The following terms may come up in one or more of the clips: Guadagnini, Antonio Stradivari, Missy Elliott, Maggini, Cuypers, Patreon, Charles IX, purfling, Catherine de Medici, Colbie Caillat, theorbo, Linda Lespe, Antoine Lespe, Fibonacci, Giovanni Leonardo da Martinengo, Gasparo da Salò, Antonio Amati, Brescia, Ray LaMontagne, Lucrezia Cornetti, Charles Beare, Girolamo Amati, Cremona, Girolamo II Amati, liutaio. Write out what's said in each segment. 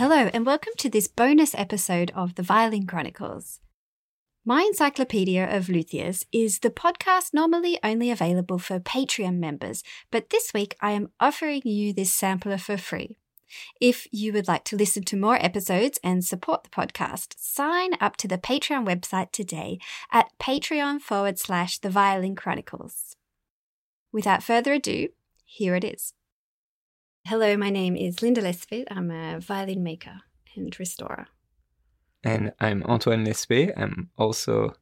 Hello and welcome to this bonus episode of The Violin Chronicles. My Encyclopedia of Luthiers is the podcast normally only available for Patreon members, but this week I am offering you this sampler for free. If you would like to listen to more episodes and support the podcast, sign up to the Patreon website today at patreon.com/TheViolinChronicles. Without further ado, here it is. Hello, my name is Linda Lespe. I'm a violin maker and restorer. And I'm Antoine Lespe. I'm also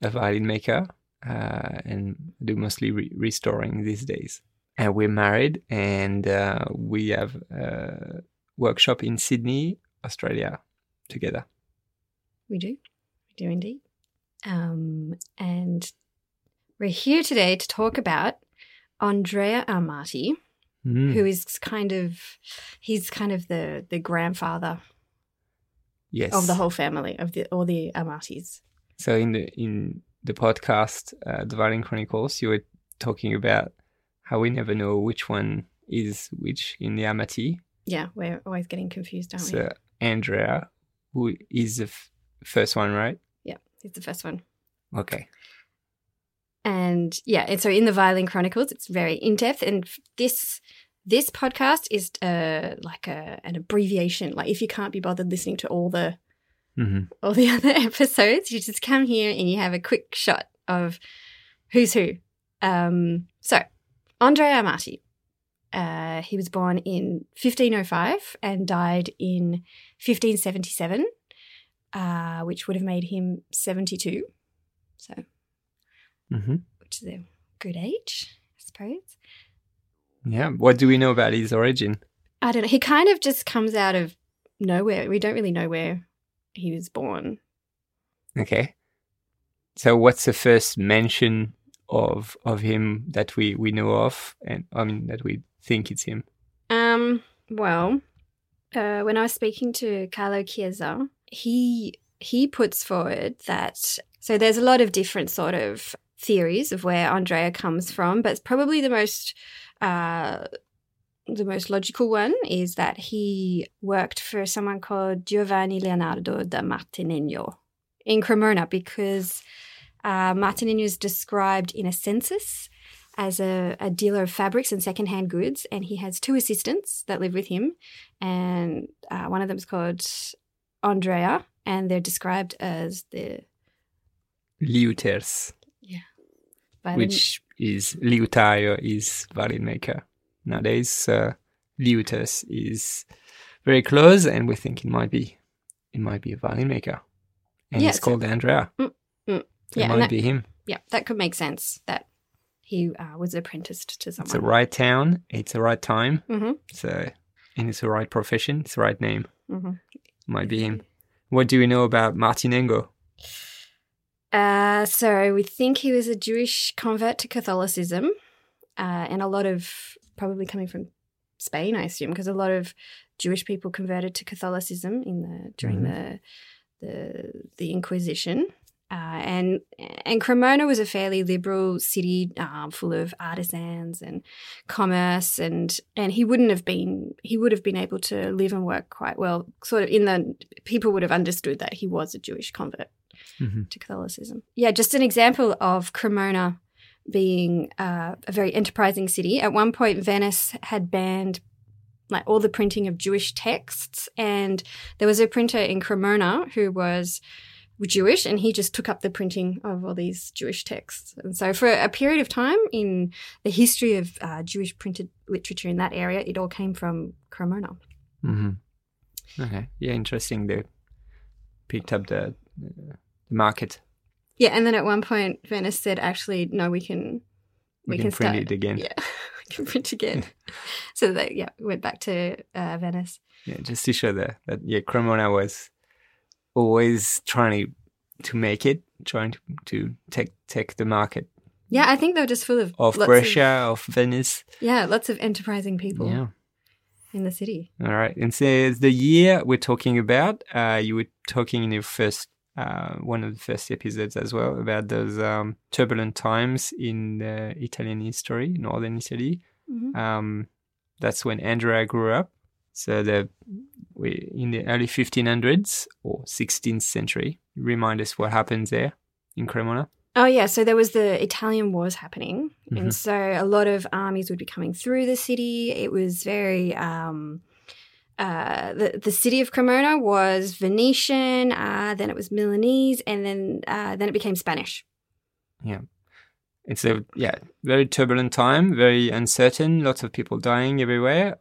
a violin maker and do mostly restoring these days. And we're married and we have a workshop in Sydney, Australia, together. We do indeed. And we're here today to talk about Andrea Amati, who is he's kind of the grandfather of the whole family, of all the Amatis. So in the podcast, The Violin Chronicles, you were talking about how we never know which one is which in the Amati. Yeah, we're always getting confused, aren't we? So Andrea, who is the first one, right? Yeah, he's the first one. Okay. And yeah, and so in the Violin Chronicles, it's very in-depth. And this podcast is like an abbreviation. Like if you can't be bothered listening to all the other episodes, you just come here and you have a quick shot of who's who. So Andrea Amati, he was born in 1505 and died in 1577, which would have made him 72, so which is a good age, I suppose. Yeah. What do we know about his origin? I don't know. He kind of just comes out of nowhere. We don't really know where he was born. Okay. So what's the first mention of him that we know of, and I mean that we think it's him? When I was speaking to Carlo Chiesa, he puts forward that, so there's a lot of different sort of theories of where Andrea comes from, but it's probably the most logical one is that he worked for someone called Giovanni Leonardo da Martinengo in Cremona, because Martinengo is described in a census as a dealer of fabrics and secondhand goods, and he has two assistants that live with him, and one of them is called Andrea, and they're described as the liuters, which is liutaio is violin maker. Nowadays, liuters is very close, and we think it might be a violin maker, and it's called Andrea. It might be him. Yeah, that could make sense, that he was apprenticed to someone. It's the right town. It's the right time. Mm-hmm. And it's the right profession. It's the right name. Mm-hmm. Might be him. What do we know about Martinengo? So we think he was a Jewish convert to Catholicism, and a lot of, probably coming from Spain, I assume, because a lot of Jewish people converted to Catholicism during the Inquisition. And Cremona was a fairly liberal city, full of artisans and commerce, and he would have been able to live and work quite well. Sort of people would have understood that he was a Jewish convert to Catholicism. Yeah, just an example of Cremona being a very enterprising city. At one point, Venice had banned like all the printing of Jewish texts, and there was a printer in Cremona who was Jewish, and he just took up the printing of all these Jewish texts. And so for a period of time in the history of Jewish printed literature in that area, it all came from Cremona. Mm-hmm. Okay. Yeah, interesting. They picked up the market. Yeah, and then at one point Venice said, actually, no, we can print it again. Yeah, we can print again. So they went back to Venice. Yeah, just to show that Cremona was always trying to take the market. Yeah, I think they were just full of Brescia, of Venice. Yeah, lots of enterprising people in the city. All right. And so it's the year we're talking about. You were talking in your first, one of the first episodes as well, about those turbulent times in Italian history, northern Italy. That's when Andrea grew up. So the in the early 1500s or 16th century. Remind us what happens there in Cremona. Oh, yeah. So there was the Italian wars happening. Mm-hmm. And so a lot of armies would be coming through the city. It was very the city of Cremona was Venetian, then it was Milanese, and then it became Spanish. Yeah. It's a very turbulent time, very uncertain, lots of people dying everywhere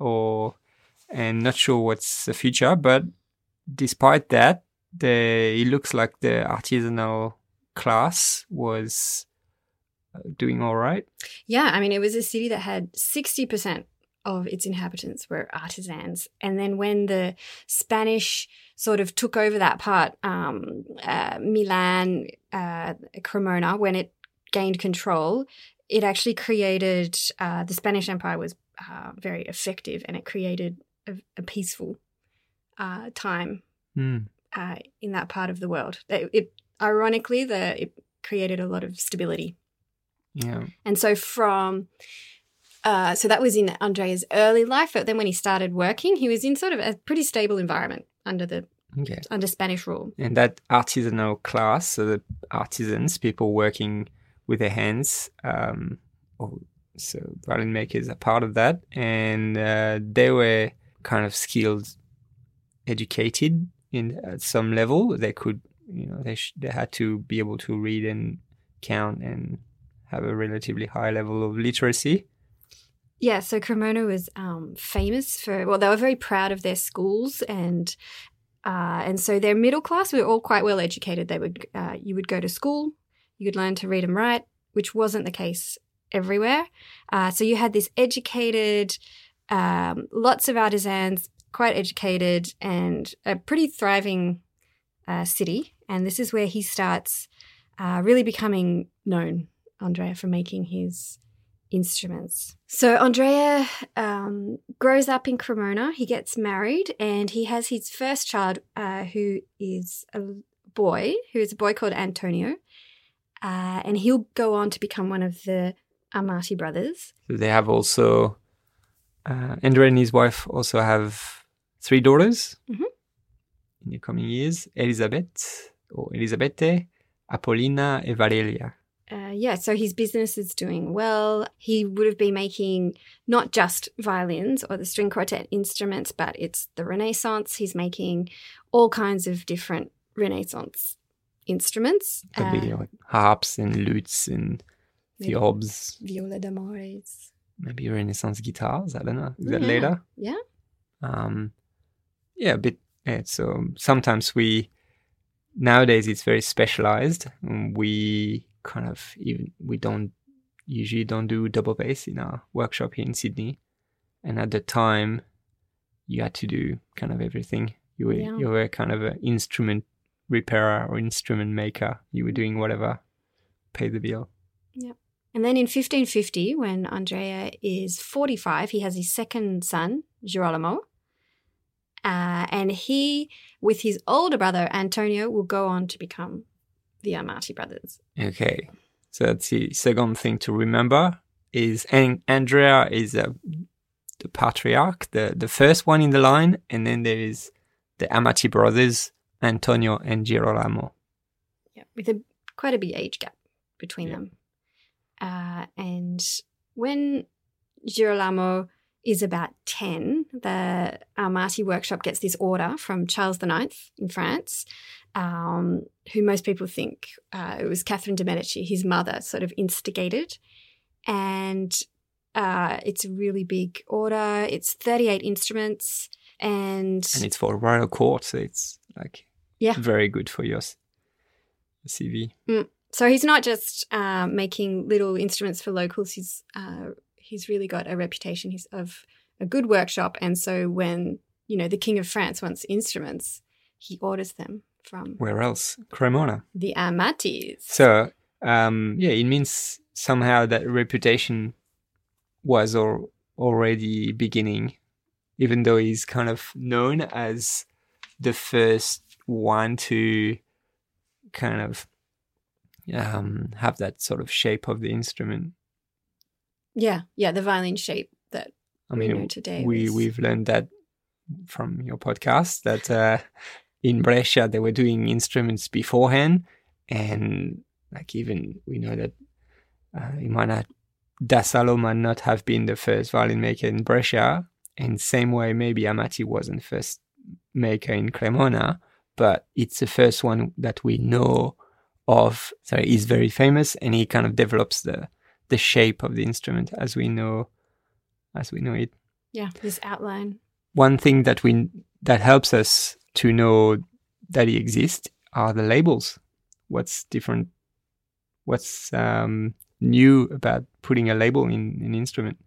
and not sure what's the future. But despite that, it looks like the artisanal class was doing all right. Yeah, I mean, it was a city that had 60% of its inhabitants were artisans. And then when the Spanish sort of took over that part, Milan, Cremona, when it gained control, it actually created the Spanish Empire was very effective, and it created a peaceful time in that part of the world. It created a lot of stability. Yeah. And so so that was in Andrea's early life, but then when he started working, he was in sort of a pretty stable environment under Spanish rule. And that artisanal class, so the artisans, people working with their hands, so violin makers are part of that, and they were kind of skilled, educated at some level. They could, they had to be able to read and count and have a relatively high level of literacy. Yeah, so Cremona was famous for, well, they were very proud of their schools, and so their middle class were all quite well educated. They would, you would go to school, you would learn to read and write, which wasn't the case everywhere. So you had this educated, lots of artisans, quite educated, and a pretty thriving city. And this is where he starts really becoming known, Andrea, for making his instruments. So Andrea grows up in Cremona. He gets married, and he has his first child, who is a boy, called Antonio. And he'll go on to become one of the Amati brothers. So they have also, Andrea and his wife also have three daughters in the coming years, Elisabetta, Apollina, and Valeria. So his business is doing well. He would have been making not just violins or the string quartet instruments, but it's the Renaissance. He's making all kinds of different Renaissance instruments. Like harps and lutes and theorbs. Viola d'amores. Maybe Renaissance guitars, I don't know. Is that later? Yeah. Yeah, a bit. Yeah, so sometimes nowadays it's very specialized. We don't do double bass in our workshop here in Sydney, and at the time you had to do kind of everything. You were kind of an instrument repairer or instrument maker. You were doing whatever, pay the bill. Yeah. And then in 1550, when Andrea is 45, he has his second son, Girolamo, and he, with his older brother Antonio, will go on to become the Amati brothers. Okay. So that's the second thing to remember is Andrea is the patriarch, the first one in the line, and then there is the Amati brothers, Antonio and Girolamo. Yeah, with quite a big age gap between them. And when Girolamo is about 10, the Amati workshop gets this order from Charles IX in France, who most people think it was Catherine de Medici, his mother, sort of instigated. And it's a really big order. It's 38 instruments. And it's for a royal court, so it's very good for your CV. Mm. So he's not just making little instruments for locals. He's really got a reputation of a good workshop. And so when, the King of France wants instruments, he orders them from... Where else? Cremona. The Amatis. So, it means somehow that reputation was already beginning, even though he's kind of known as the first one to kind of have that sort of shape of the instrument. Yeah, the violin shape that today. We've learned that from your podcast that in Brescia they were doing instruments beforehand, and like even we know that Imana da Salò might not have been the first violin maker in Brescia, and same way maybe Amati wasn't first maker in Cremona, but it's the first one that we know of. So he's very famous, and he kind of develops the shape of the instrument as we know it. Yeah, this outline. One thing that that helps us to know that he exists are the labels. What's different? What's new about putting a label in an instrument?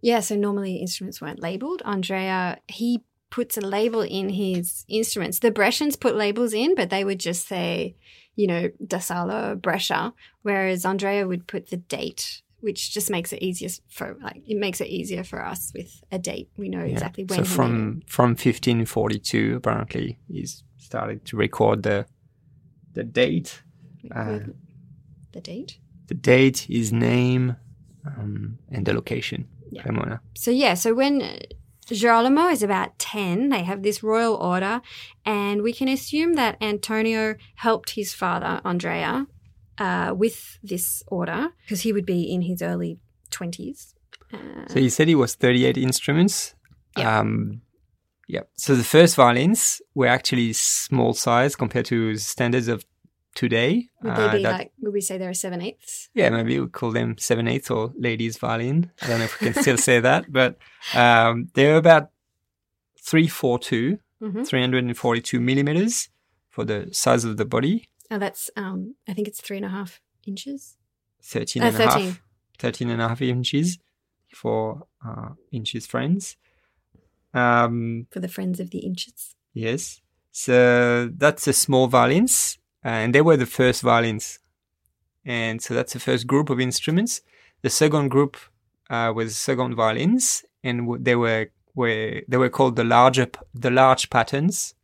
Yeah, so normally instruments weren't labeled. Andrea, he puts a label in his instruments. The Brescians put labels in, but they would just say, you know, da Salò, Brescia, whereas Andrea would put the date, which just makes it easier for us with a date. We know exactly when. So from 1542, apparently, he's started to record the date. The date? The date, his name, and the location, Cremona. So when Girolamo is about 10, they have this royal order, and we can assume that Antonio helped his father, Andrea, with this order, because he would be in his early 20s. So you said he was 38 instruments. Yeah. So the first violins were actually small size compared to standards of today. Would they be would we say there are 7/8? Yeah, maybe we call them 7/8 or ladies' violin. I don't know if we can still say that, but they're about 342, 342 millimeters for the size of the body. Oh, that's, I think it's 3.5 inches. 13.5. 13.5 inches for inches friends. For the friends of the inches. Yes. So that's the small violins. And they were the first violins. And so that's the first group of instruments. The second group was second violins. And they were called the large patterns.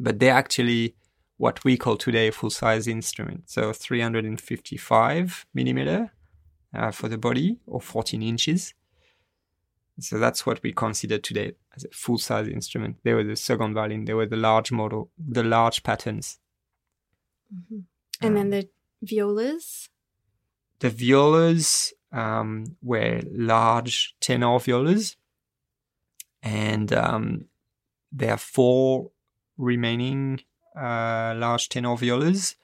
But they actually what we call today a full-size instrument. So 355 millimeter for the body, or 14 inches. So that's what we consider today as a full-size instrument. They were the second violin. They were the large model, the large patterns. Mm-hmm. And then the violas? The violas were large tenor violas. And there are four remaining large tenor violas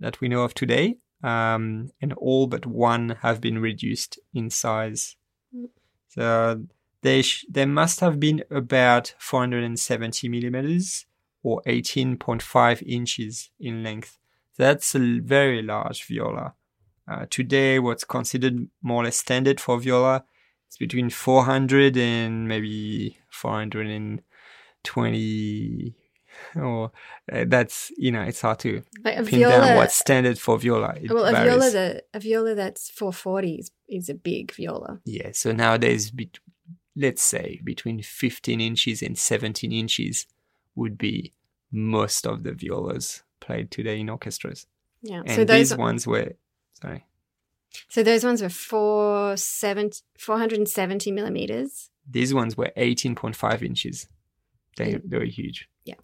that we know of today, and all but one have been reduced in size. So they must have been about 470 millimeters or 18.5 inches in length. That's a very large viola. Today, what's considered more or less standard for viola is between 400 and maybe 420. Or that's, you know, it's hard to pin down what's standard for viola. It varies. A viola that's 440 is a big viola. Yeah, so nowadays, let's say between 15 inches and 17 inches would be most of the violas played today in orchestras. Yeah, and so those ones were 470 millimeters. These ones were 18.5 inches. They were huge. Yeah.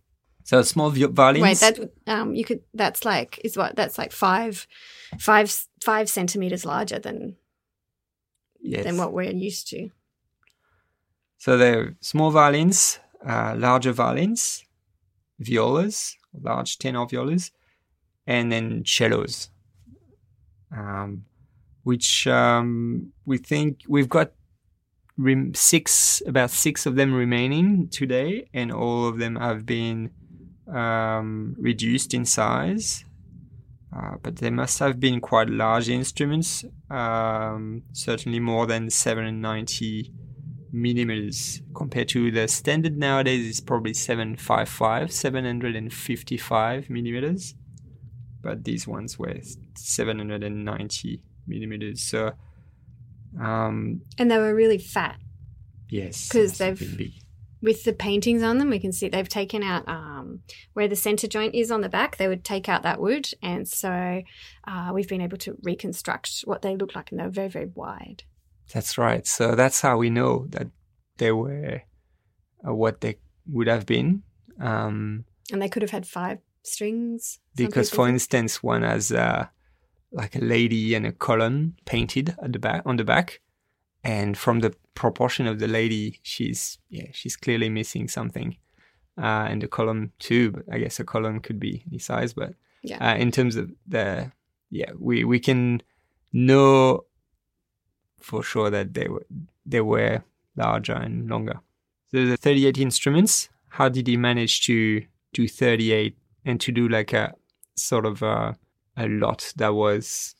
So small violins. Wait, that that's like 5 centimeters larger than what we're used to. So they're small violins, larger violins, violas, large tenor violas, and then cellos, which we think we've got. About six of them remaining today, and all of them have been reduced in size, but they must have been quite large instruments, certainly more than 790 millimeters compared to the standard nowadays is probably 755 millimeters, but these ones were 790 millimeters. So and they were really fat. Yes. Because with the paintings on them, we can see they've taken out where the center joint is on the back, they would take out that wood. And so we've been able to reconstruct what they look like, and they're very, very wide. That's right. So that's how we know that they were what they would have been. And they could have had 5 strings. Because, for instance, one has like a lady and a column painted at the back, on the back. And from the proportion of the lady, she's clearly missing something. And the column too, but I guess a column could be any size. But in terms of the, we can know for sure that they were larger and longer. So the 38 instruments, how did he manage to do 38 and to do like a sort of a lot that was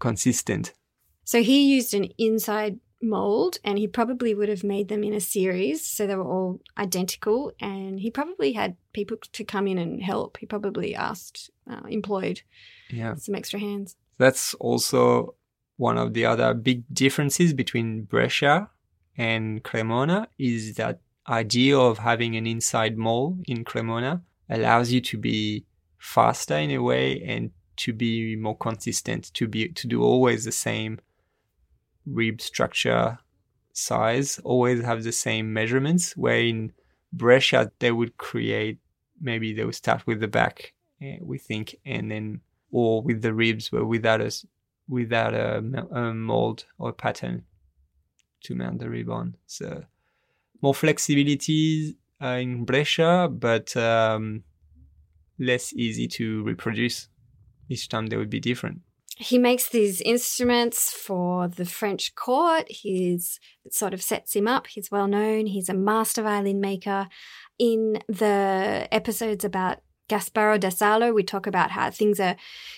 consistent? So he used an inside mold, and he probably would have made them in a series so they were all identical, and he probably had people to come in and help. He probably asked, employed some extra hands. That's also one of the other big differences between Brescia and Cremona, is that idea of having an inside mold in Cremona allows you to be faster in a way and to be more consistent, to do always the same rib structure size, always have the same measurements, where in Brescia they would create, maybe they would start with the back, we think, and then, or with the ribs, but without a mold or pattern to mount the rib on. So more flexibility in Brescia, but less easy to reproduce. Each time they would be different. He makes these instruments for the French court. It sort of sets him up. He's well known. He's a master violin maker. In the episodes about Gasparo da Salò, we talk about how things are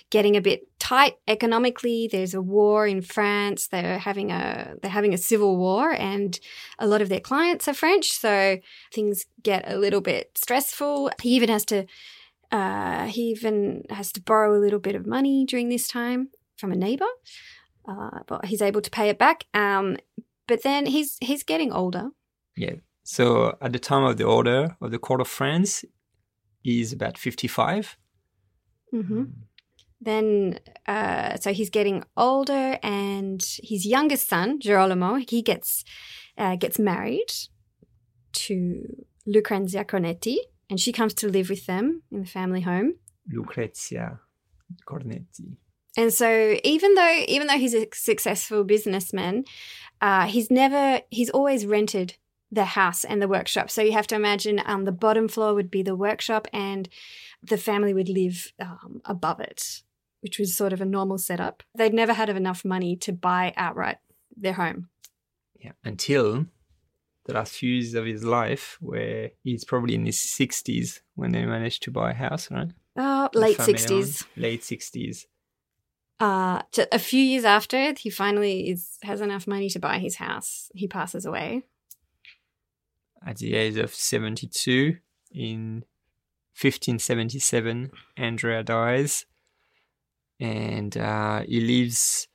getting a bit tight economically. There's a war in France. They're having a civil war, and a lot of their clients are French, so things get a little bit stressful. He even has to borrow a little bit of money during this time from a neighbour, but he's able to pay it back. But then he's getting older. Yeah. So at the time of the order of the court of France, he's about 55. Mm-hmm. Then, so he's getting older, and his youngest son, Girolamo, he gets married to Lucrezia Cornetti, and she comes to live with them in the family home. Lucrezia Cornetti. And so even though he's a successful businessman, he's always rented the house and the workshop. So you have to imagine the bottom floor would be the workshop, and the family would live above it, which was sort of a normal setup. They'd never had enough money to buy outright their home. Yeah, until the last few years of his life, where he's probably in his 60s when they managed to buy a house, right? Late 60s. Late 60s. A few years after, he finally has enough money to buy his house. He passes away at the age of 72 in 1577. Andrea dies, and he leaves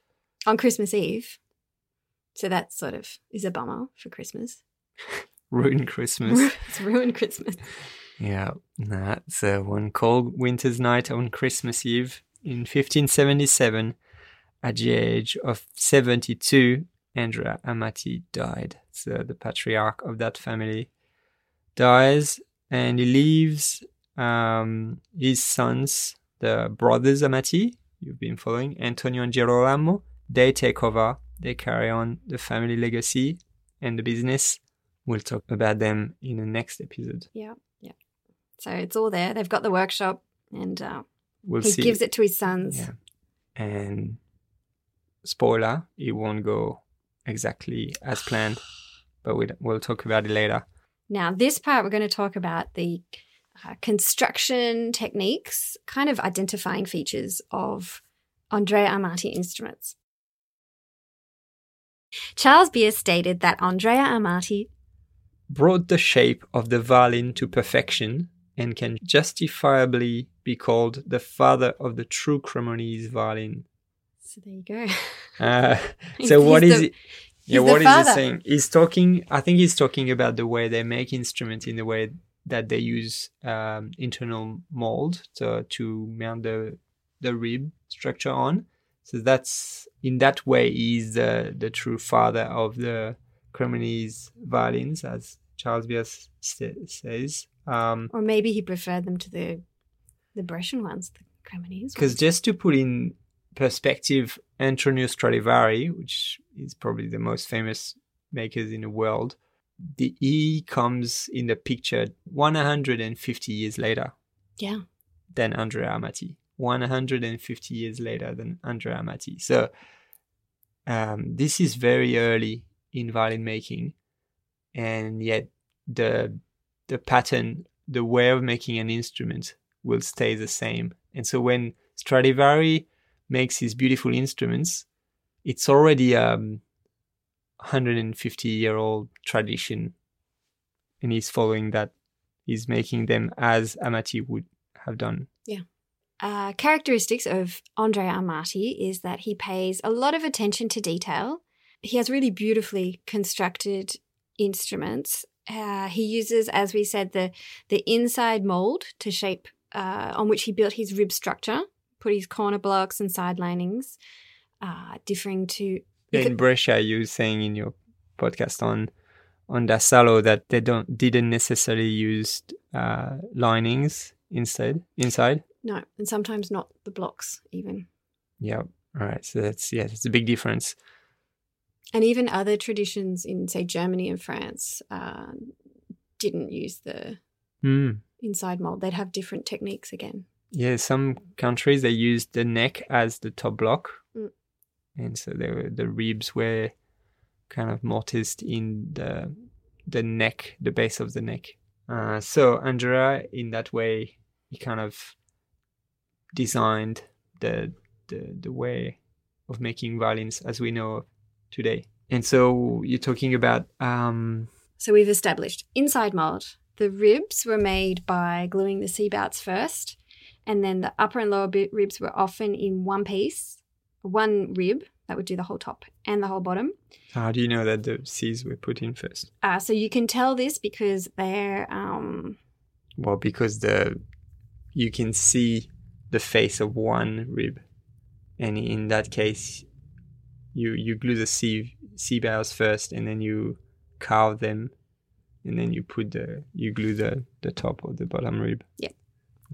on Christmas Eve. So that sort of is a bummer for Christmas. Ruined Christmas. It's ruined Christmas. Yeah. That's one cold winter's night on Christmas Eve in 1577, at the age of 72, Andrea Amati died. So the patriarch of that family dies, and he leaves his sons, the brothers Amati, you've been following, Antonio and Girolamo. They take over. They carry on the family legacy and the business. We'll talk about them in the next episode. Yeah, yeah. So it's all there. They've got the workshop, and he gives it to his sons. Yeah. And spoiler, it won't go exactly as planned, but we'll talk about it later. Now, this part we're going to talk about the construction techniques, kind of identifying features of Andrea Amati instruments. Charles Beare stated that Andrea Amati brought the shape of the violin to perfection and can justifiably be called the father of the true Cremonese violin. So there you go. So what is it? Yeah, what is he saying? I think he's talking about the way they make instruments, in the way that they use internal mold to mount the rib structure on. So that's, in that way, he's the true father of the Cremonese violins, as Charles Beare says. Or maybe he preferred them to the Brescian ones, the Cremonese. Because just to put in perspective, Antonio Stradivari, which is probably the most famous makers in the world, the E comes in the picture 150 years later. Yeah. Than Andrea Amati. 150 years later than Andrea Amati. So this is very early in violin making, and yet the pattern, the way of making an instrument will stay the same. And so when Stradivari makes his beautiful instruments, it's already a 150-year-old tradition, and he's following that. He's making them as Amati would have done. Yeah. Characteristics of Andrea Amati is that he pays a lot of attention to detail. He has really beautifully constructed instruments. He uses, as we said, the inside mold to shape on which he built his rib structure, put his corner blocks and side linings, differing to... In Brescia, you were saying in your podcast on da Salò that they didn't necessarily use linings inside. No, and sometimes not the blocks even. Yeah, all right. So that's a big difference. And even other traditions in, say, Germany and France didn't use the inside mold. They'd have different techniques again. Yeah, some countries, they used the neck as the top block. Mm. And so the ribs were kind of mortised in the neck, the base of the neck. So Andrea, in that way, he kind of designed the way of making violins as we know today. And so you're talking about... So we've established inside mold. The ribs were made by gluing the C-bouts first, and then the upper and lower ribs were often in one piece, one rib that would do the whole top and the whole bottom. How do you know that the C's were put in first? So you can tell this because they're... Well, because you can see the face of one rib, and in that case you glue the C-boughs first, and then you carve them, and then you put glue the top or the bottom rib. Yeah,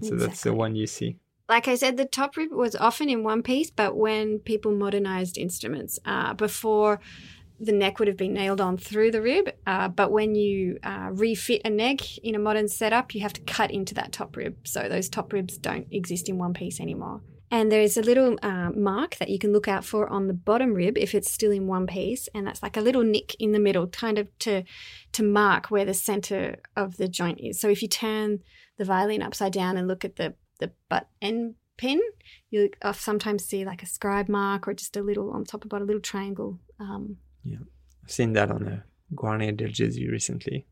so exactly. That's the one you see. Like I said, the top rib was often in one piece, but when people modernized instruments, before the neck would have been nailed on through the rib, but when you refit a neck in a modern setup, you have to cut into that top rib. So those top ribs don't exist in one piece anymore. And there is a little mark that you can look out for on the bottom rib if it's still in one piece, and that's like a little nick in the middle, kind of to mark where the center of the joint is. So if you turn the violin upside down and look at the butt end pin, you'll sometimes see like a scribe mark or just a little on top about a little triangle. Yeah, I've seen that on a Guarneri del Gesù recently.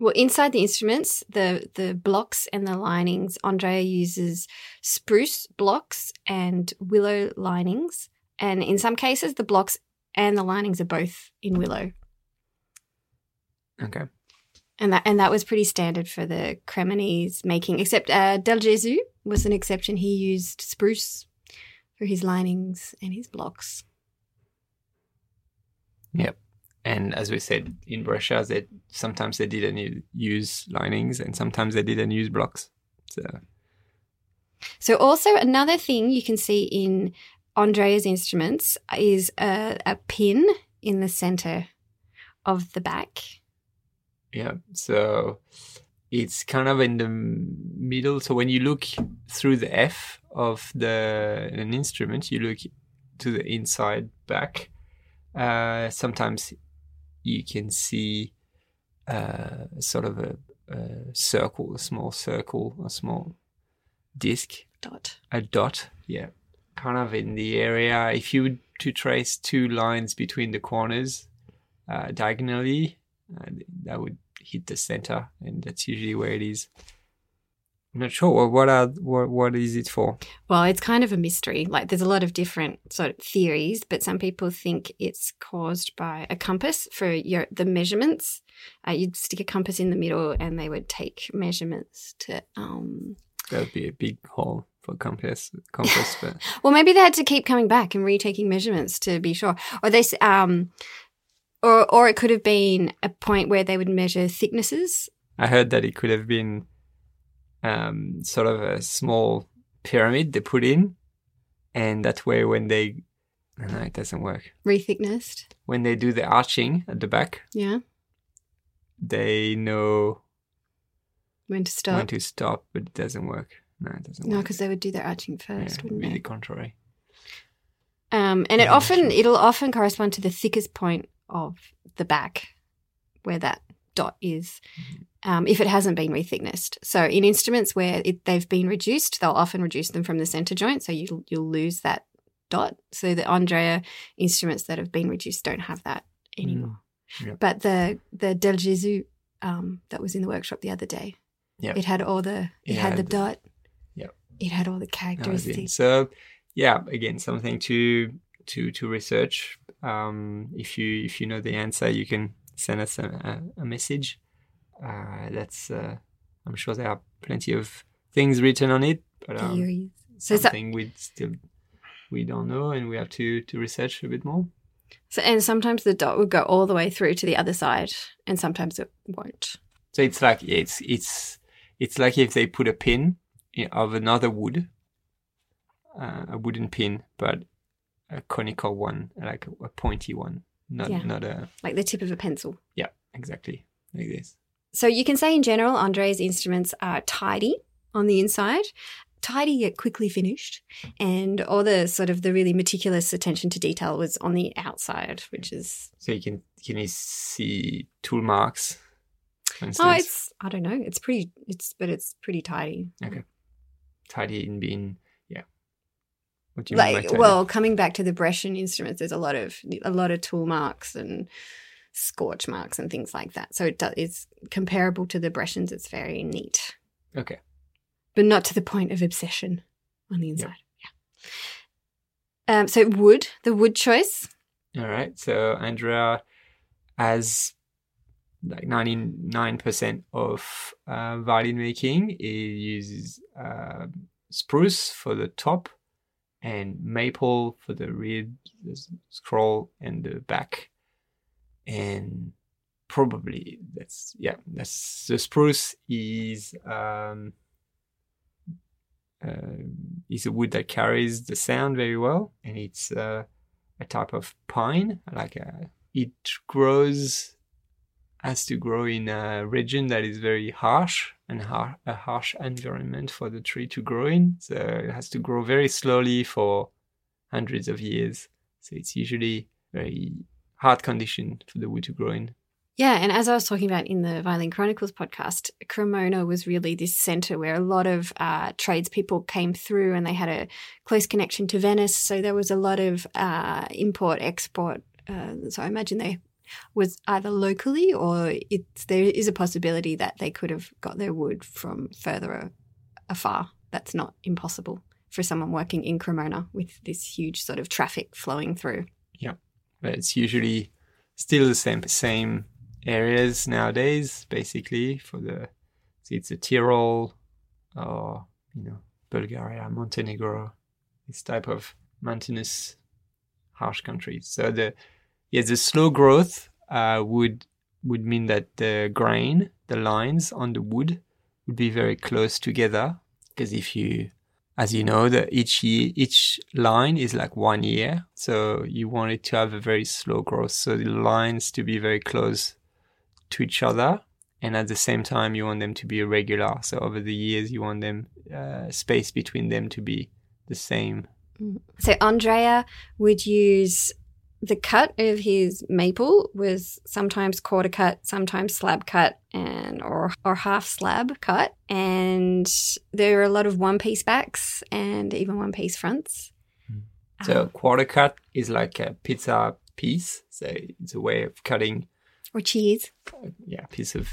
Well, inside the instruments, the blocks and the linings, Andrea uses spruce blocks and willow linings. And in some cases, the blocks and the linings are both in willow. Okay. And that was pretty standard for the Cremonese making, except del Gesù was an exception. He used spruce for his linings and his blocks. Yep. And as we said, in Brescia, sometimes they didn't use linings and sometimes they didn't use blocks. So also another thing you can see in Andrea's instruments is a pin in the center of the back. Yeah, so it's kind of in the middle. So when you look through the F of an instrument, you look to the inside back. Sometimes you can see sort of a circle, a small circle, a small disc. Dot. A dot, yeah. Kind of in the area. If you were to trace two lines between the corners diagonally, that would hit the center, and that's usually where it is. I'm not sure what is it for. Well, it's kind of a mystery. Like, there's a lot of different sort of theories, but some people think it's caused by a compass for the measurements. You'd stick a compass in the middle, and they would take measurements to. That'd be a big hole for compass. But well, maybe they had to keep coming back and retaking measurements to be sure. Or they Or it could have been a point where they would measure thicknesses. I heard that it could have been sort of a small pyramid they put in, and that way when they... No, it doesn't work. Rethicknessed. When they do the arching at the back. Yeah. They know... When to stop. When to stop, but it doesn't work. No, it doesn't work. No, because they would do their arching first, wouldn't they? Really contrary. And yeah, it'll often correspond to the thickest point of the back where that dot is, if it hasn't been rethicknessed. So in instruments where they've been reduced, they'll often reduce them from the centre joint, so you'll lose that dot. So the Andrea instruments that have been reduced don't have that anymore. Mm. Yep. But the Del Gesù that was in the workshop the other day, yep, it had the dot. Yep. It had all the characteristics. So yeah, again, something to research. If you know the answer, you can send us a message. I'm sure there are plenty of things written on it, but something we don't know, and we have to research a bit more. So, and sometimes the dot will go all the way through to the other side, and sometimes it won't. So it's like it's like if they put a pin of another wood, a wooden pin, but a conical one, like a pointy one, not like the tip of a pencil. Yeah, exactly, like this. So you can say in general, Andrea's instruments are tidy on the inside, tidy yet quickly finished, and all the sort of the really meticulous attention to detail was on the outside, which is... So can you see tool marks, for instance? Oh, it's pretty tidy. Okay. Tidy in being... What do you mean by tidy? Well, coming back to the Brescian instruments, there's a lot of tool marks and scorch marks and things like that. So it's comparable to the Brescians. It's very neat. Okay. But not to the point of obsession on the inside. Yep. Yeah. So the wood choice. All right. So Andrea has like 99% of violin making. It uses spruce for the top, and maple for the rear, the scroll, and the back. And probably that's the spruce is a wood that carries the sound very well, and it's a type of pine. It has to grow in a region that is very harsh, and a harsh environment for the tree to grow in. So it has to grow very slowly for hundreds of years. So it's usually very hard condition for the wood to grow in. Yeah, and as I was talking about in the Violin Chronicles podcast, Cremona was really this centre where a lot of tradespeople came through, and they had a close connection to Venice. So there was a lot of import, export. So I imagine they... was either locally, or there is a possibility that they could have got their wood from further afar. That's not impossible for someone working in Cremona with this huge sort of traffic flowing through. Yeah, but it's usually still the same areas nowadays, basically. It's the Tyrol or Bulgaria, Montenegro, this type of mountainous, harsh countries. So the slow growth would mean that the grain, the lines on the wood, would be very close together, because each line is like 1 year, so you want it to have a very slow growth. So the lines to be very close to each other, and at the same time you want them to be irregular. So over the years you want them space between them to be the same. So Andrea would use... The cut of his maple was sometimes quarter cut, sometimes slab cut, or half slab cut. And there are a lot of one-piece backs and even one-piece fronts. So quarter cut is like a pizza piece. So it's a way of cutting... Or cheese. Yeah, a piece of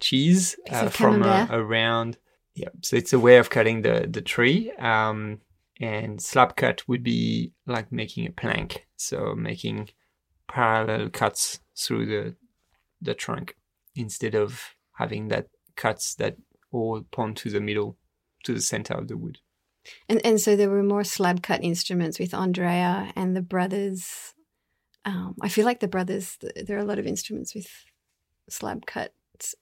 cheese from a round... Yeah, so it's a way of cutting the tree. And slab cut would be like making a plank, so making parallel cuts through the trunk instead of having that cuts that all point to the middle, to the center of the wood. And so there were more slab cut instruments with Andrea and the brothers I feel like the brothers, there are a lot of instruments with slab cut.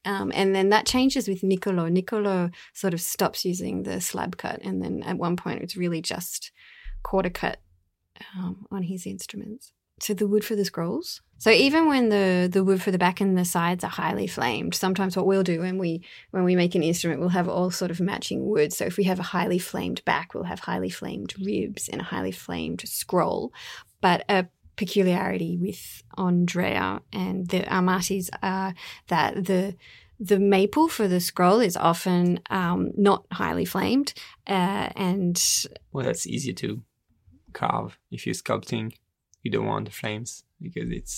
And then that changes with Niccolò. Niccolò sort of stops using the slab cut, and then at one point it's really just quarter cut on his instruments. So the wood for the scrolls. So even when the wood for the back and the sides are highly flamed, sometimes what we'll do when we make an instrument, we'll have all sort of matching wood. So if we have a highly flamed back, we'll have highly flamed ribs and a highly flamed scroll. But a peculiarity with Andrea and the Amatis are that the maple for the scroll is often not highly flamed. Well, that's easier to carve if you're sculpting. You don't want the flames because it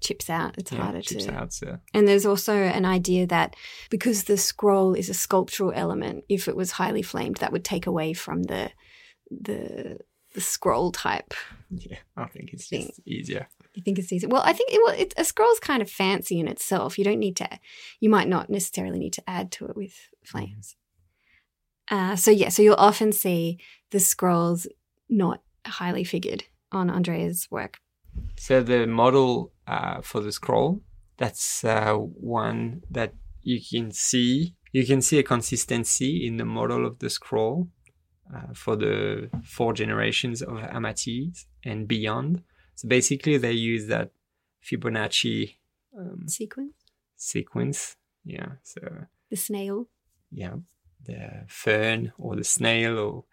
chips out. It's harder to. Chips out, so. And there's also an idea that because the scroll is a sculptural element, if it was highly flamed, that would take away from the scroll type. Yeah, I think it's just easier. You think it's easier? Well, I think a scroll's kind of fancy in itself. You might not necessarily need to add to it with flames. So you'll often see the scrolls not highly figured on Andrea's work. So the model for the scroll, that's one that you can see. You can see a consistency in the model of the scroll for the 4 generations of Amatis and beyond. So basically they use that Fibonacci... Sequence, yeah. So the snail. Yeah, the fern or the snail or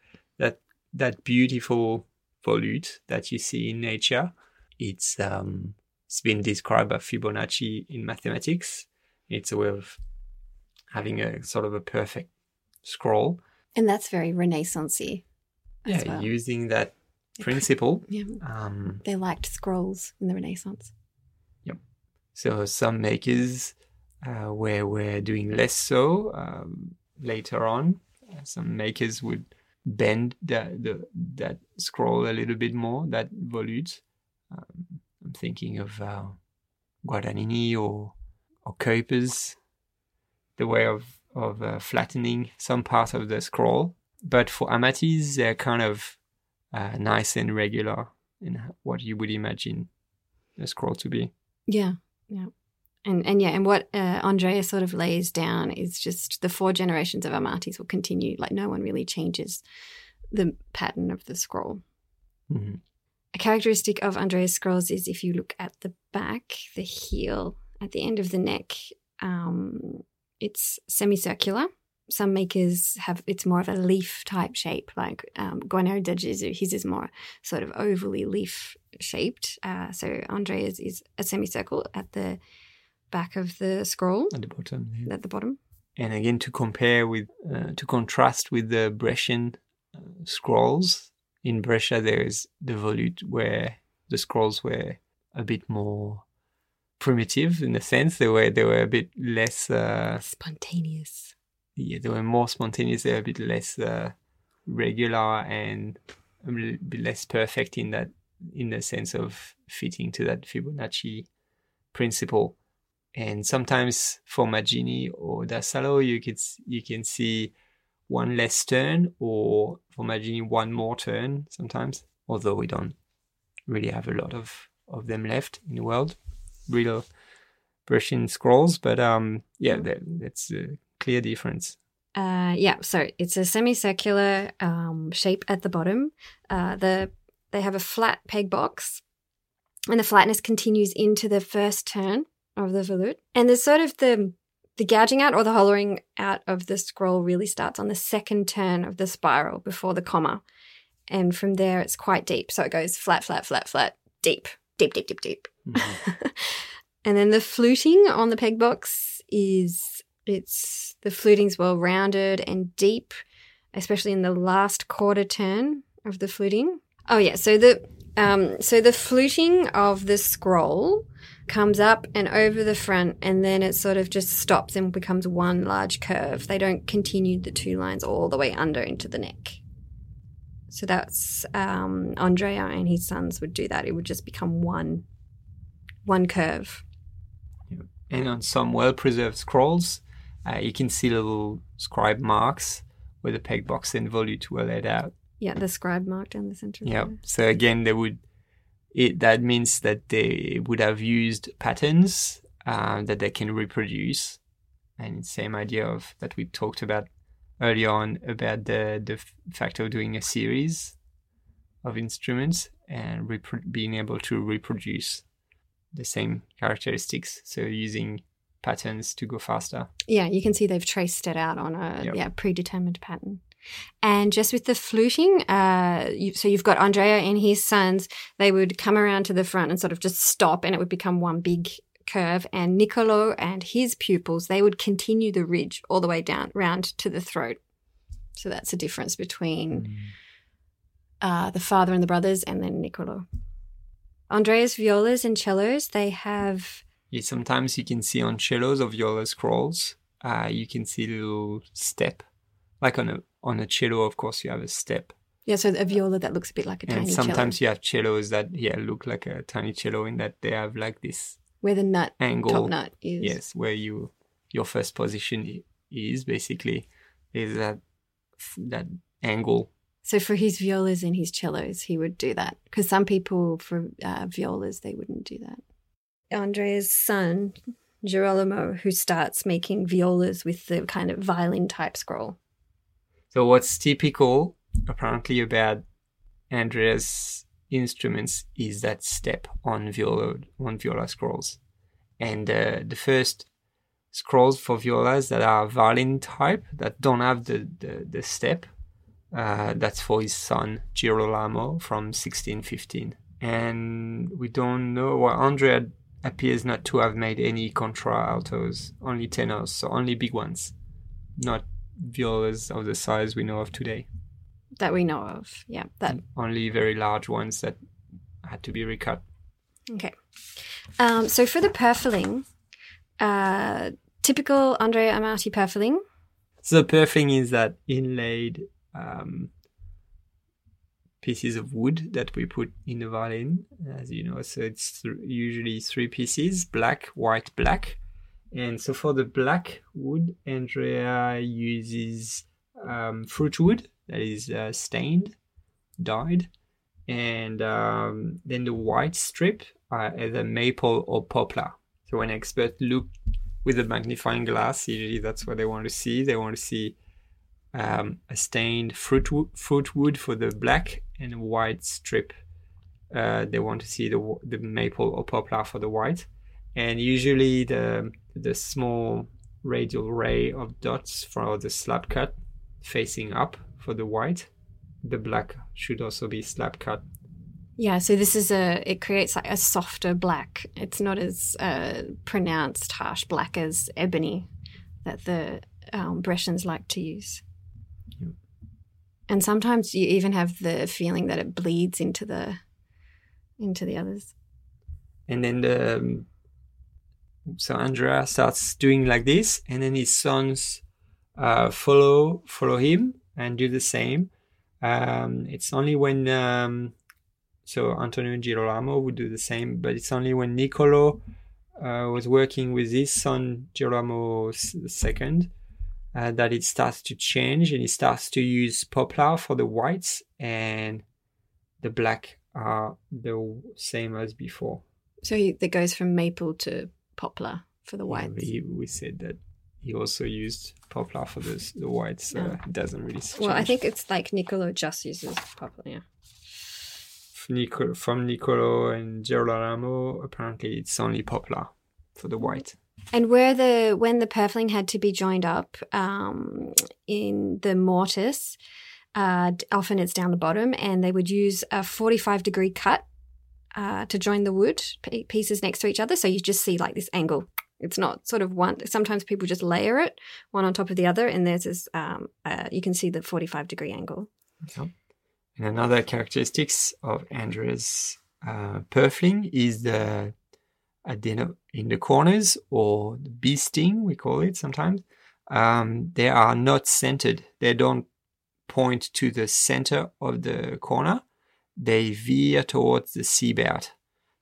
that beautiful... volute that you see in nature. It's been described by Fibonacci in mathematics. It's a way of having a sort of a perfect scroll. And that's very Renaissance-y as well. Using that principle. Yeah. They liked scrolls in the Renaissance. Yep. So some makers were doing less so later on. Some makers would bend that scroll a little bit more, that volute. I'm thinking of Guadagnini or Cuypers, the way of flattening some part of the scroll. But for Amatis, they're kind of nice and regular in what you would imagine a scroll to be. Yeah. And what Andrea sort of lays down is just the 4 generations of Amatis will continue. Like no one really changes the pattern of the scroll. Mm-hmm. A characteristic of Andrea's scrolls is if you look at the back, the heel, at the end of the neck, it's semicircular. Some makers it's more of a leaf type shape, like Guarneri del Gesù. His is more sort of ovally leaf shaped. So Andrea's is a semicircle at the back of the scroll. At the bottom. Yeah. At the bottom. And again, to contrast with the Brescian scrolls. In Brescia, there is the volute where the scrolls were a bit more primitive in a sense. They were a bit less... spontaneous. Yeah, they were more spontaneous. They were a bit less regular and a bit less perfect in the sense of fitting to that Fibonacci principle. And sometimes for Maggini or da Salò, you can see one less turn, or for Maggini, one more turn sometimes, although we don't really have a lot of them left in the world, real Brescian scrolls. But that's a clear difference. So it's a semicircular shape at the bottom. They have a flat peg box, and the flatness continues into the first turn of the volute. And there's sort of the gouging out or the hollowing out of the scroll really starts on the second turn of the spiral before the comma. And from there it's quite deep. So it goes flat, flat, flat, flat, deep, deep, deep, deep, deep. Mm-hmm. And then the fluting on the peg box the fluting's well rounded and deep, especially in the last quarter turn of the fluting. Oh yeah, so the fluting of the scroll comes up and over the front, and then it sort of just stops and becomes one large curve. They don't continue the 2 lines all the way under into the neck. So that's Andrea and his sons would do that. It would just become one curve. Yeah. And on some well-preserved scrolls, you can see little scribe marks where the peg box and volute were laid out. Yeah, the scribe mark down the centre. Yeah. So again, they would that means that they would have used patterns that they can reproduce. And same idea of that we talked about early on about the fact of doing a series of instruments and being able to reproduce the same characteristics. So using patterns to go faster. Yeah, you can see they've traced it out on a predetermined pattern. And just with the fluting, so you've got Andrea and his sons, they would come around to the front and sort of just stop and it would become one big curve. And Niccolò and his pupils, they would continue the ridge all the way down round to the throat. So that's the difference between the father and the brothers and then Niccolò. Andrea's violas and cellos, they have... Yeah, sometimes you can see on cellos or viola scrolls, you can see a little step. Like on a cello, of course, you have a step. Yeah, so a viola that looks a bit like a tiny cello. And sometimes you have cellos that, look like a tiny cello in that they have like this... Where the nut, angle, top nut is. Yes, where your first position is basically, is that angle. So for his violas and his cellos, he would do that. Because some people for violas, they wouldn't do that. Andrea's son, Girolamo, who starts making violas with the kind of violin-type scroll. So what's typical, apparently, about Andrea's instruments is that step on viola scrolls. And the first scrolls for violas that are violin type, that don't have the step, that's for his son, Girolamo, from 1615. And we don't know why Andrea appears not to have made any contraltos, only tenors, so only big ones, not violas of the size we know of today. That we know of, yeah. That only very large ones that had to be recut. Okay. So for the purfling, typical Andrea Amati purfling. So purfling is that inlaid pieces of wood that we put in the violin, as you know. So it's usually three pieces, black, white, black. And so for the black wood, Andrea uses fruit wood that is stained, dyed. And then the white strip are either maple or poplar. So when experts look with a magnifying glass, usually that's what they want to see. They want to see a stained fruit wood for the black and white strip. They want to see the maple or poplar for the white. And usually the small radial ray of dots for the slab cut facing up for the white. The black should also be slab cut. Yeah, so this is it creates like a softer black. It's not as pronounced harsh black as ebony that the Brescians like to use. Yeah. And sometimes you even have the feeling that it bleeds into the others. And then so Andrea starts doing like this, and then his sons follow him and do the same. It's only when so Antonio and Girolamo would do the same, but it's only when Niccolò was working with his son Girolamo II that it starts to change, and he starts to use poplar for the whites, and the black are the same as before. So that goes from maple to poplar for the whites. We said that he also used poplar for the whites, so it doesn't really change. Well, I think it's like Niccolò just uses poplar, yeah. From Niccolò and Girolamo, apparently it's only poplar for the white. And when the purfling had to be joined up in the mortise, often it's down the bottom, and they would use a 45-degree cut to join the wood pieces next to each other. So you just see like this angle. It's not sort of one. Sometimes people just layer it one on top of the other, and there's this, you can see the 45-degree angle. Okay. And another characteristics of Andrea's purfling is the adeno in the corners, or the bee sting, we call it sometimes. They are not centered. They don't point to the center of the corner. They veer towards the seabout,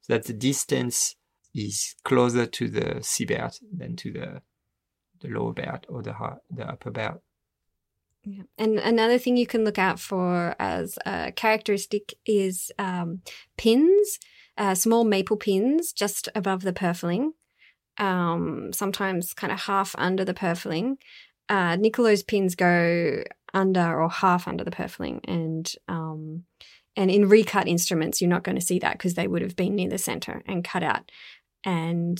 so that the distance is closer to the seabout than to the lower bout or the upper bout. Yeah. And another thing you can look out for as a characteristic is pins. small maple pins just above the purfling, sometimes kind of half under the purfling. Niccolò's pins go under or half under the purfling, and in recut instruments you're not going to see that because they would have been near the centre and cut out. And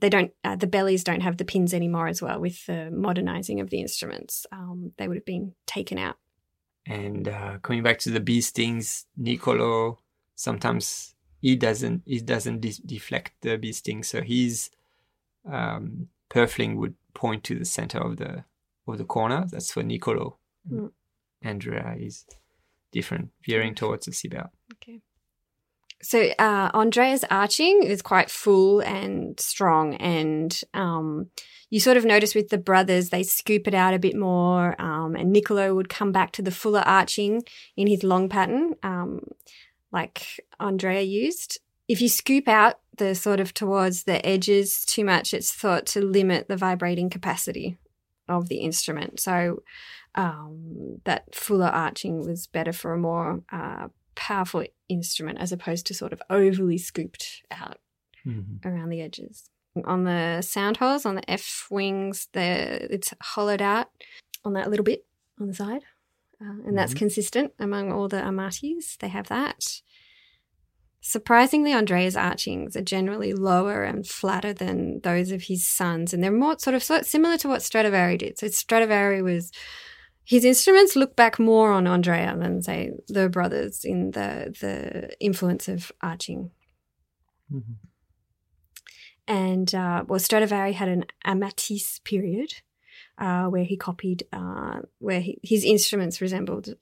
they don't, the bellies don't have the pins anymore as well with the modernising of the instruments. They would have been taken out. And coming back to the bee stings, Niccolò, sometimes he doesn't deflect the bee sting, so his purfling would point to the centre of the corner. That's for Niccolò. Mm. Andrea is different, veering towards the seabout. Okay. So Andrea's arching is quite full and strong, and you sort of notice with the brothers they scoop it out a bit more, and Niccolò would come back to the fuller arching in his long pattern like Andrea used. If you scoop out the sort of towards the edges too much, it's thought to limit the vibrating capacity of the instrument. So that fuller arching was better for a more powerful instrument as opposed to sort of overly scooped out around the edges. On the sound holes, on the F wings, it's hollowed out on that little bit on the side, and that's consistent among all the Amatis. They have that. Surprisingly, Andrea's archings are generally lower and flatter than those of his sons, and they're more sort of similar to what Stradivari did. So Stradivari was... his instruments look back more on Andrea than, say, the brothers in the influence of arching. Mm-hmm. And, Stradivari had an Amatis period where he copied, his instruments resembled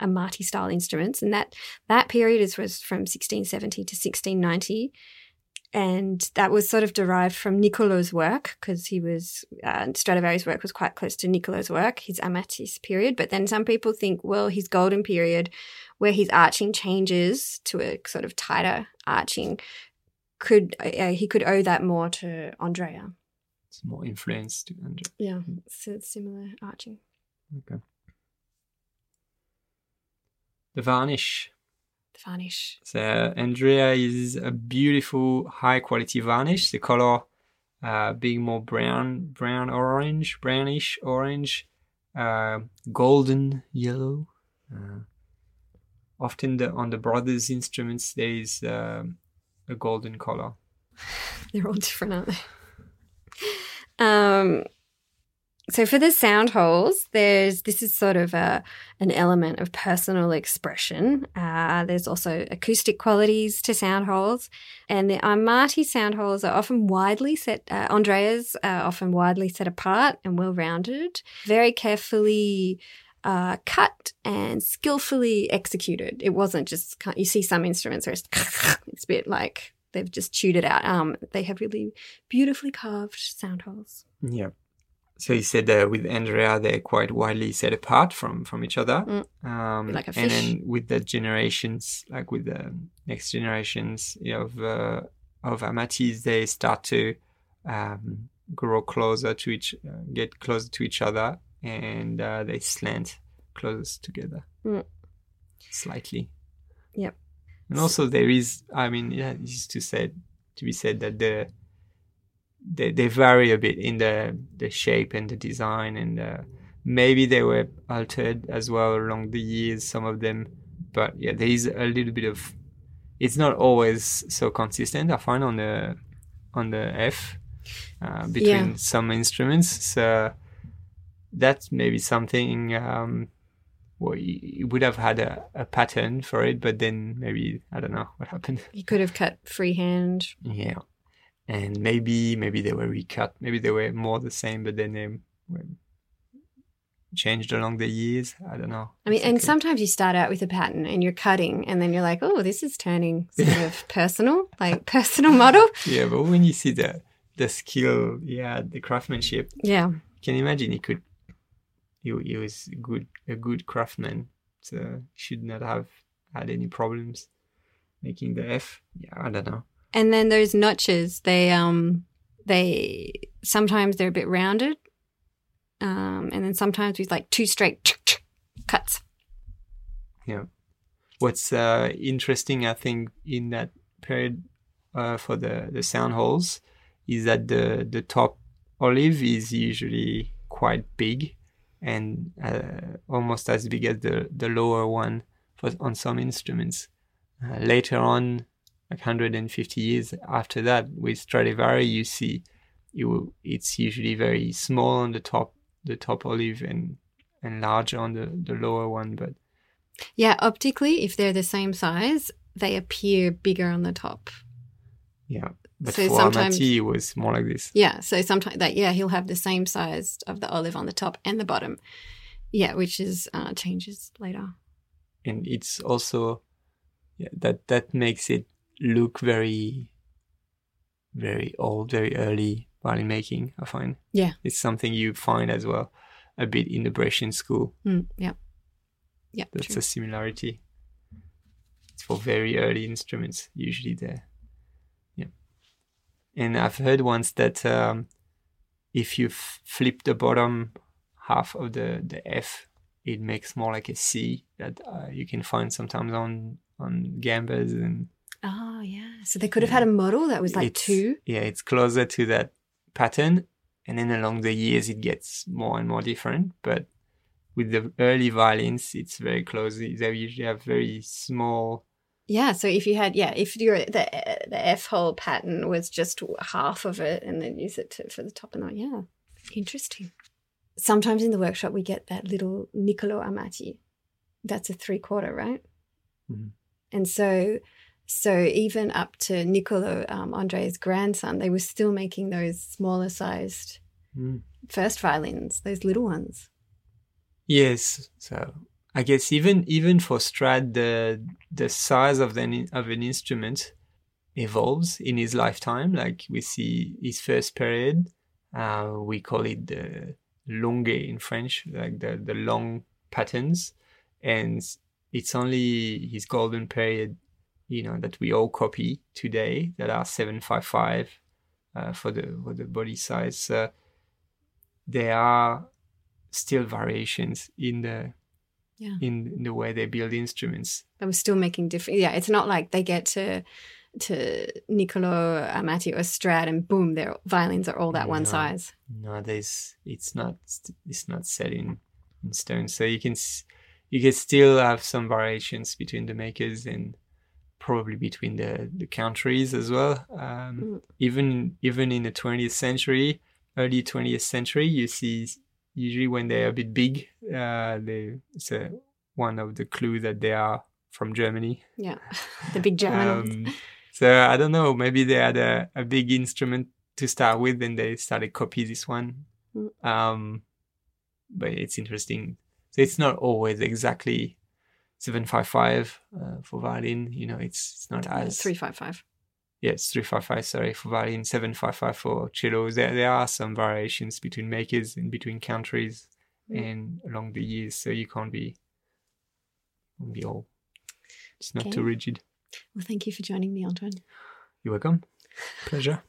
Amati-style instruments, and that period was from 1670 to 1690, and that was sort of derived from Niccolò's work because he was Stradivari's work was quite close to Niccolò's work, his Amatis period. But then some people think, well, his golden period, where his arching changes to a sort of tighter arching, he could owe that more to Andrea. It's more influence to Andrea. Yeah, so it's similar arching. Okay. The varnish. So Andrea is a beautiful, high-quality varnish. The color being more brownish orange, golden yellow. Often on the brothers' instruments there is a golden color. They're all different, aren't they? So for the sound holes, this is sort of an element of personal expression. There's also acoustic qualities to sound holes, and the Amati sound holes are often widely set. Andrea's are often widely set apart and well-rounded, very carefully cut and skillfully executed. It wasn't just you see some instruments where it's a bit like they've just chewed it out. They have really beautifully carved sound holes. Yeah. So he said with Andrea, they're quite widely set apart from each other. Like a fish. And then with the generations, like with the next generations of Amatis, they start to grow closer to get closer to each other, and they slant closer together. Slightly. Yep. And also there is, it used to be said that They vary a bit in the shape and the design, and maybe they were altered as well along the years, some of them. But yeah, there is a little bit of... it's not always so consistent, I find, on the F between some instruments. So that's maybe something... you would have had a pattern for it, but then maybe, I don't know what happened. You could have cut freehand. Yeah. And maybe they were recut. Maybe they were more the same, but then they were changed along the years. I don't know. And sometimes you start out with a pattern and you're cutting, and then you're like, oh, this is turning sort of personal model. Yeah, but when you see the skill, the craftsmanship. Yeah. Can you imagine he was a good craftsman, so should not have had any problems making the F. Yeah, I don't know. And then those notches, they sometimes they're a bit rounded, and then sometimes with like two straight cuts. Yeah, what's interesting, I think, in that period for the sound holes is that the top olive is usually quite big and almost as big as the lower one on some instruments. Later on, like 150 years after that, with Stradivari, you see it's usually very small on the top olive and larger on the lower one. But yeah, optically, if they're the same size, they appear bigger on the top. Yeah, but so for Amati, it was more like this. Yeah, so sometimes he'll have the same size of the olive on the top and the bottom. Yeah, which is changes later. And it's also that makes it look very, very old, very early violin making, I find. Yeah. It's something you find as well a bit in the Brescian school. Mm, yeah. Yeah. That's true. A similarity. It's for very early instruments, usually there. Yeah. And I've heard once that if you flip the bottom half of the F, it makes more like a C that you can find sometimes on gambas and... Oh, yeah. So they could have had a model that was like two. Yeah, it's closer to that pattern. And then along the years, it gets more and more different. But with the early violins, it's very close. They usually have very small... Yeah, so if you had... Yeah, if the F-hole pattern was just half of it and then use it for the top and all. Yeah, interesting. Sometimes in the workshop, we get that little Niccolò Amati. That's a three-quarter, right? Mm-hmm. And so even up to Niccolò, Andrea's grandson, they were still making those smaller-sized first violins, those little ones. Yes. So I guess even for Strad, the size of an instrument evolves in his lifetime. Like we see his first period, we call it the longue in French, like the long patterns, and it's only his golden period, that we all copy today, that are 755 for the body size. There are still variations in the way they build instruments. They were still making different. Yeah, it's not like they get to Niccolò Amati or Strad and boom, their violins are all that one size. No, it's not set in stone. So you can still have some variations between the makers and probably between the countries as well. Even in the 20th century, early 20th century, you see usually when they're a bit big, it's one of the clues that they are from Germany. Yeah, the big Germans. So I don't know, maybe they had a big instrument to start with and they started copy this one. Mm. But it's interesting. So it's not always exactly 755 for violin. It's not as 355. Yes, 355. Sorry, for violin, 755 for cello. There are some variations between makers and between countries and along the years. So you can't be all. It's not too rigid. Well, thank you for joining me, Antoine. You're welcome. Pleasure.